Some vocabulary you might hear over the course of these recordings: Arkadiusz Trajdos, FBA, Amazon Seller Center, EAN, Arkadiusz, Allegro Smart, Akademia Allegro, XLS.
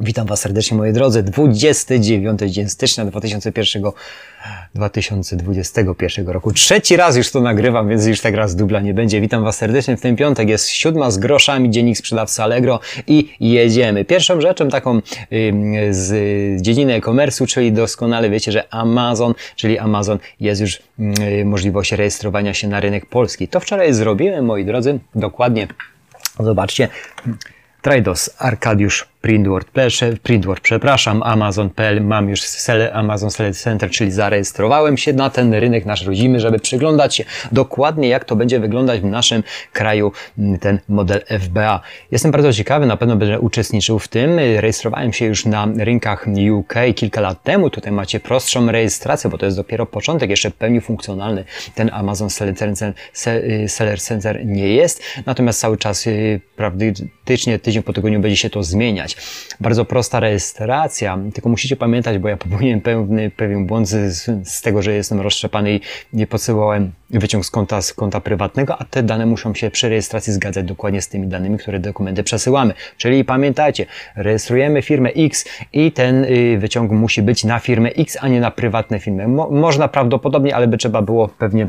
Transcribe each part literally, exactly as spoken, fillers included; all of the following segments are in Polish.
Witam Was serdecznie, moi drodzy. dwudziestego dziewiątego dzień stycznia dwa tysiące pierwszego roku. Trzeci raz już to nagrywam, więc już tak raz dubla nie będzie. Witam Was serdecznie. W ten piątek jest siódma z groszami, dziennik sprzedawcy Allegro i jedziemy. Pierwszą rzeczą taką yy, z dziedziny e-commerce'u, czyli doskonale wiecie, że Amazon, czyli Amazon jest już yy, możliwość rejestrowania się na rynek polski. To wczoraj zrobiłem, moi drodzy, dokładnie. Zobaczcie. Trajdos, Arkadiusz, Printword, Printword, przepraszam, Amazon kropka pe el, mam już Amazon Seller Center, czyli zarejestrowałem się na ten rynek nasz rodzimy, żeby przyglądać się dokładnie, jak to będzie wyglądać w naszym kraju ten model F B A. Jestem bardzo ciekawy, na pewno będę uczestniczył w tym. Rejestrowałem się już na rynkach U K kilka lat temu. Tutaj macie prostszą rejestrację, bo to jest dopiero początek, jeszcze w pełni funkcjonalny ten Amazon Seller Center nie jest. Natomiast cały czas praktycznie tydzień po tygodniu będzie się to zmieniać. Bardzo prosta rejestracja, tylko musicie pamiętać, bo ja popełniłem pewny, pewien błąd z, z tego, że jestem rozszczepany i nie podsyłałem wyciąg z konta, z konta prywatnego, a te dane muszą się przy rejestracji zgadzać dokładnie z tymi danymi, które dokumenty przesyłamy. Czyli pamiętajcie, rejestrujemy firmę X i ten wyciąg musi być na firmę X, a nie na prywatne firmy. Mo, można prawdopodobnie, ale by trzeba było pewnie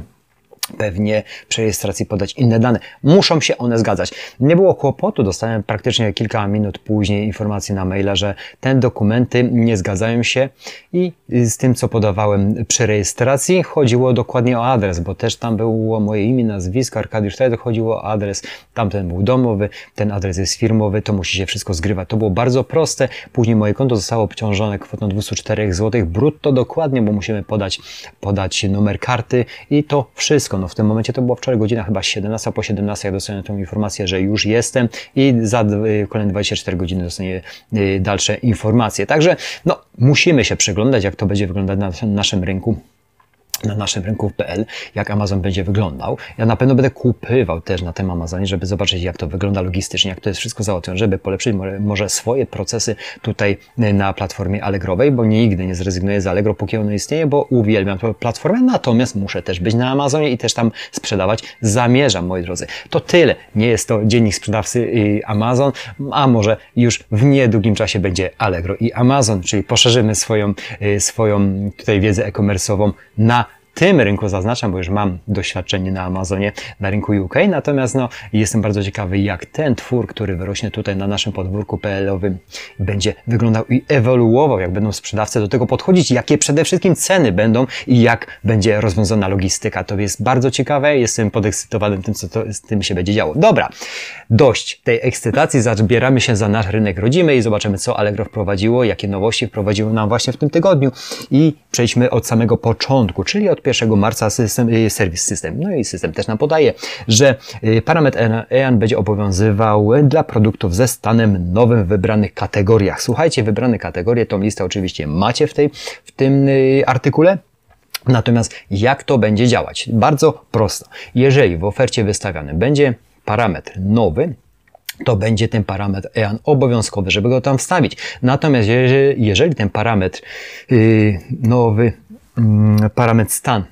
pewnie przy rejestracji podać inne dane. Muszą się one zgadzać. Nie było kłopotu, dostałem praktycznie kilka minut później informacji na maila, że te dokumenty nie zgadzają się i z tym, co podawałem przy rejestracji, chodziło dokładnie o adres, bo też tam było moje imię, nazwisko, Arkadiusz, to chodziło o adres, tamten był domowy, ten adres jest firmowy, to musi się wszystko zgrywać. To było bardzo proste. Później moje konto zostało obciążone kwotą dwieście cztery złote brutto dokładnie, bo musimy podać, podać numer karty i to wszystko. No w tym momencie to była wczoraj godzina chyba siedemnasta, po siedemnastej ja dostałem tą informację, że już jestem i za kolejne dwadzieścia cztery godziny dostanie dalsze informacje. Także no, musimy się przyglądać, jak to będzie wyglądać na naszym rynku. na naszym rynku kropka pe el, jak Amazon będzie wyglądał. Ja na pewno będę kupywał też na tym Amazonie, żeby zobaczyć, jak to wygląda logistycznie, jak to jest wszystko załatwione, żeby polepszyć może swoje procesy tutaj na platformie Allegrowej, bo nigdy nie zrezygnuję z Allegro, póki ono istnieje, bo uwielbiam tę platformę, natomiast muszę też być na Amazonie i też tam sprzedawać zamierzam, moi drodzy. To tyle. Nie jest to dziennik sprzedawcy Amazon, a może już w niedługim czasie będzie Allegro i Amazon, czyli poszerzymy swoją, swoją tutaj wiedzę e-commerce'ową na tym rynku, zaznaczam, bo już mam doświadczenie na Amazonie, na rynku U K, natomiast no, jestem bardzo ciekawy, jak ten twór, który wyrośnie tutaj na naszym podwórku P L-owym, będzie wyglądał i ewoluował, jak będą sprzedawcy do tego podchodzić, jakie przede wszystkim ceny będą i jak będzie rozwiązana logistyka. To jest bardzo ciekawe, jestem podekscytowany tym, co to, z tym się będzie działo. Dobra, dość tej ekscytacji, zabieramy się za nasz rynek rodzimy i zobaczymy, co Allegro wprowadziło, jakie nowości wprowadziło nam właśnie w tym tygodniu i przejdźmy od samego początku, czyli od pierwszego marca system, serwis system, no i system też nam podaje, że parametr E A N będzie obowiązywał dla produktów ze stanem nowym w wybranych kategoriach. Słuchajcie, wybrane kategorie, tą listę oczywiście macie w, tej, w tym artykule. Natomiast jak to będzie działać? Bardzo prosto. Jeżeli w ofercie wystawiany będzie parametr nowy, to będzie ten parametr E A N obowiązkowy, żeby go tam wstawić. Natomiast jeżeli, jeżeli ten parametr yy, nowy parametr stan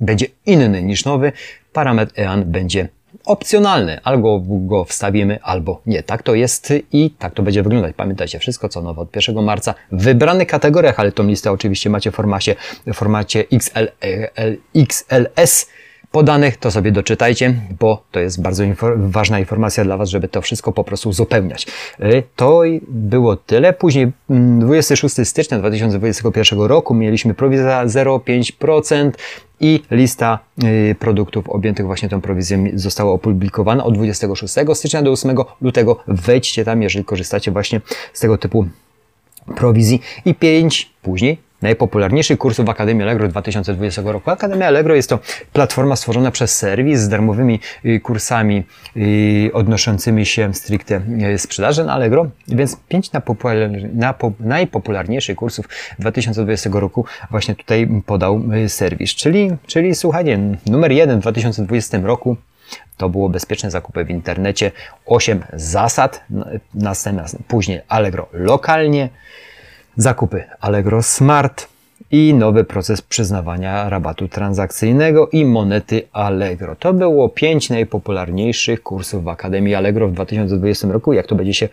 będzie inny niż nowy, parametr E A N będzie opcjonalny. Albo go wstawimy, albo nie. Tak to jest i tak to będzie wyglądać. Pamiętajcie, wszystko co nowe od pierwszego marca w wybranych kategoriach, ale tą listę oczywiście macie w formacie, w formacie X L S podanych, to sobie doczytajcie, bo to jest bardzo infor- ważna informacja dla Was, żeby to wszystko po prostu uzupełniać. To było tyle. Później dwudziestego szóstego stycznia dwa tysiące dwudziestego pierwszego roku mieliśmy prowizja zero przecinek pięć procent i lista produktów objętych właśnie tą prowizją została opublikowana od dwudziestego szóstego stycznia do ósmego lutego. Wejdźcie tam, jeżeli korzystacie właśnie z tego typu prowizji i pięć później najpopularniejszy kurs w Akademii Allegro dwa tysiące dwudziestego roku. Akademia Allegro jest to platforma stworzona przez serwis z darmowymi kursami odnoszącymi się stricte sprzedaży na Allegro, więc pięć najpopularniejszych kursów dwa tysiące dwudziestego roku właśnie tutaj podał serwis, czyli, czyli słuchajcie, numer jeden w dwa tysiące dwudziestym roku to było bezpieczne zakupy w internecie, osiem zasad, następnie później Allegro lokalnie, zakupy Allegro Smart, i nowy proces przyznawania rabatu transakcyjnego i monety Allegro. To było pięć najpopularniejszych kursów w Akademii Allegro w dwa tysiące dwudziestym roku. Jak to będzie się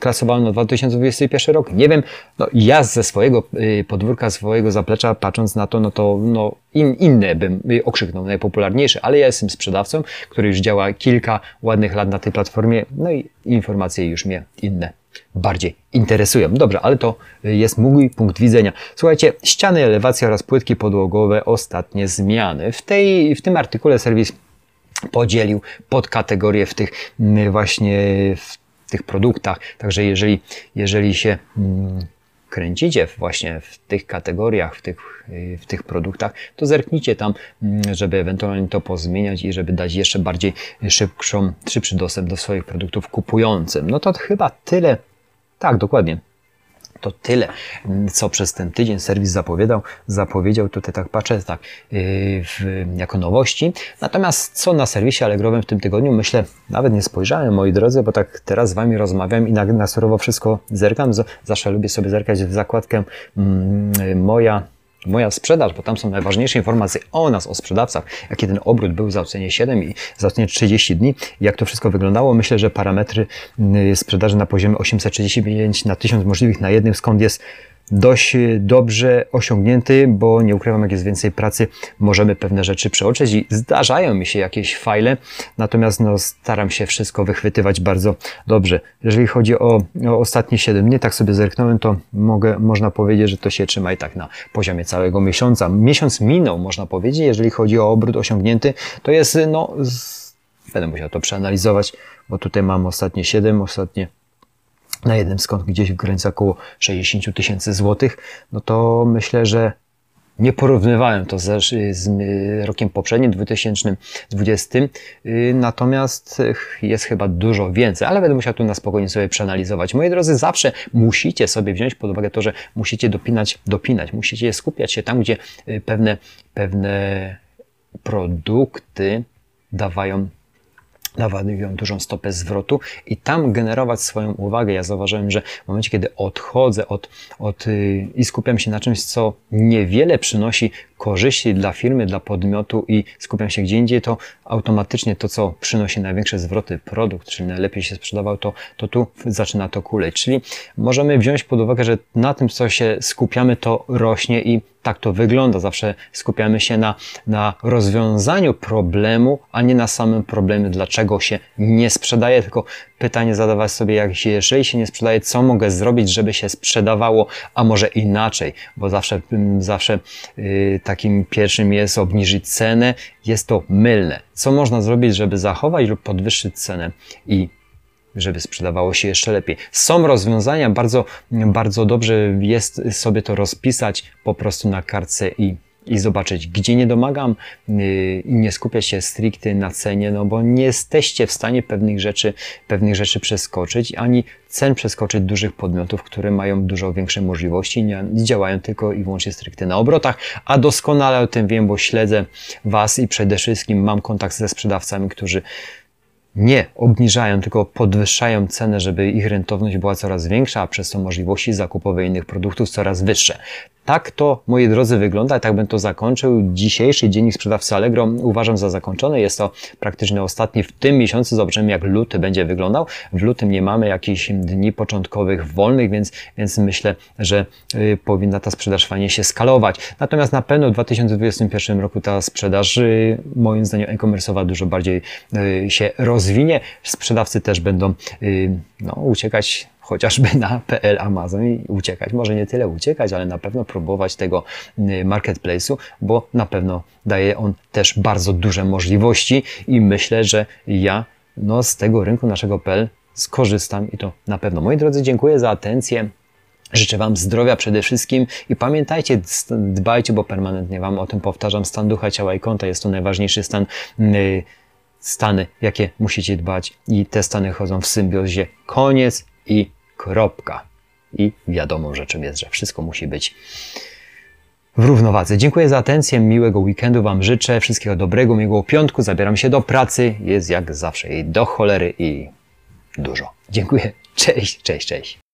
klasowało na dwa tysiące dwudziesty pierwszy rok? Nie wiem. No, ja ze swojego podwórka, swojego zaplecza patrząc na to, no to no, in, inne bym okrzyknął najpopularniejsze, ale ja jestem sprzedawcą, który już działa kilka ładnych lat na tej platformie, no i informacje już mnie inne bardziej interesują. Dobrze, ale to jest mój punkt widzenia. Słuchajcie, ściany, elewacje oraz płytki podłogowe, ostatnie zmiany. W, tej, w tym artykule serwis podzielił podkategorie w tych właśnie w tych produktach. Także jeżeli, jeżeli się kręcicie właśnie w tych kategoriach, w tych, w tych produktach, to zerknijcie tam, żeby ewentualnie to pozmieniać i żeby dać jeszcze bardziej szybszą, szybszy dostęp do swoich produktów kupującym. No to chyba tyle. Tak, dokładnie. To tyle, co przez ten tydzień serwis zapowiadał, zapowiedział, tutaj tak patrzę, tak, yy, w, jako nowości. Natomiast co na serwisie Allegrowym w tym tygodniu, myślę, nawet nie spojrzałem, moi drodzy, bo tak teraz z Wami rozmawiam i na, na surowo wszystko zerkam. Z, zawsze lubię sobie zerkać w zakładkę yy, moja... Moja sprzedaż, bo tam są najważniejsze informacje o nas, o sprzedawcach, jaki ten obrót był za cenie siedem i za cenie trzydzieści dni, jak to wszystko wyglądało. Myślę, że parametry sprzedaży na poziomie osiemset trzydzieści pięć na tysiąc możliwych na jednym, skąd jest dość dobrze osiągnięty, bo nie ukrywam, jak jest więcej pracy, możemy pewne rzeczy przeoczyć i zdarzają mi się jakieś fajle, natomiast no, staram się wszystko wychwytywać bardzo dobrze. Jeżeli chodzi o, o ostatnie siedem dni, tak sobie zerknąłem, to mogę, można powiedzieć, że to się trzyma i tak na poziomie całego miesiąca. Miesiąc minął, można powiedzieć, jeżeli chodzi o obrót osiągnięty, to jest, no, z... będę musiał to przeanalizować, bo tutaj mam ostatnie siedem, ostatnie na jednym, skąd gdzieś w granicach około sześćdziesiąt tysięcy złotych, no to myślę, że nie porównywałem to z, z rokiem poprzednim, dwa tysiące dwudziestym, natomiast jest chyba dużo więcej, ale będę musiał tu na spokojnie sobie przeanalizować. Moi drodzy, zawsze musicie sobie wziąć pod uwagę to, że musicie dopinać, dopinać, musicie skupiać się tam, gdzie pewne, pewne produkty dawają dawają dużą stopę zwrotu i tam generować swoją uwagę. Ja zauważyłem, że w momencie, kiedy odchodzę od, od yy, i skupiam się na czymś, co niewiele przynosi korzyści dla firmy, dla podmiotu i skupiam się gdzie indziej, to automatycznie to, co przynosi największe zwroty, produkt, czyli najlepiej się sprzedawał, to, to tu zaczyna to kuleć. Czyli możemy wziąć pod uwagę, że na tym, co się skupiamy, to rośnie i tak to wygląda. Zawsze skupiamy się na, na rozwiązaniu problemu, a nie na samym problemie, dlaczego się nie sprzedaje, tylko pytanie zadawać sobie, jak się, jeżeli się nie sprzedaje, co mogę zrobić, żeby się sprzedawało, a może inaczej, bo zawsze, zawsze yy, takim pierwszym jest obniżyć cenę, jest to mylne. Co można zrobić, żeby zachować lub podwyższyć cenę i żeby sprzedawało się jeszcze lepiej. Są rozwiązania, bardzo, bardzo dobrze jest sobie to rozpisać po prostu na kartce i, i zobaczyć, gdzie nie domagam i yy, nie skupiać się stricte na cenie, no bo nie jesteście w stanie pewnych rzeczy, pewnych rzeczy przeskoczyć, ani cen przeskoczyć dużych podmiotów, które mają dużo większe możliwości i działają tylko i wyłącznie stricte na obrotach, a doskonale o tym wiem, bo śledzę Was i przede wszystkim mam kontakt ze sprzedawcami, którzy nie obniżają, tylko podwyższają cenę, żeby ich rentowność była coraz większa, a przez to możliwości zakupowe innych produktów coraz wyższe. Tak to, moi drodzy, wygląda. Tak bym to zakończył. Dzisiejszy dziennik sprzedawcy Allegro uważam za zakończony. Jest to praktycznie ostatni w tym miesiącu. Zobaczymy, jak luty będzie wyglądał. W lutym nie mamy jakichś dni początkowych wolnych, więc, więc myślę, że y, powinna ta sprzedaż fajnie się skalować. Natomiast na pewno w dwa tysiące dwudziestym pierwszym roku ta sprzedaż, y, moim zdaniem, e-commerce'owa dużo bardziej y, się rozwinie. Sprzedawcy też będą y, no, uciekać chociażby na P L Amazon i uciekać, może nie tyle uciekać, ale na pewno próbować tego marketplace'u, bo na pewno daje on też bardzo duże możliwości i myślę, że ja no, z tego rynku naszego P L skorzystam i to na pewno. Moi drodzy, dziękuję za atencję. Życzę Wam zdrowia przede wszystkim i pamiętajcie, dbajcie, bo permanentnie Wam o tym powtarzam, stan ducha, ciała i konta jest to najważniejszy stan, yy, stany, jakie musicie dbać i te stany chodzą w symbiozie. Koniec i kropka. I wiadomo, że czym jest, że wszystko musi być w równowadze. Dziękuję za atencję, miłego weekendu Wam życzę, wszystkiego dobrego, miłego piątku, zabieram się do pracy, jest jak zawsze jej do cholery i dużo. Dziękuję, cześć, cześć, cześć.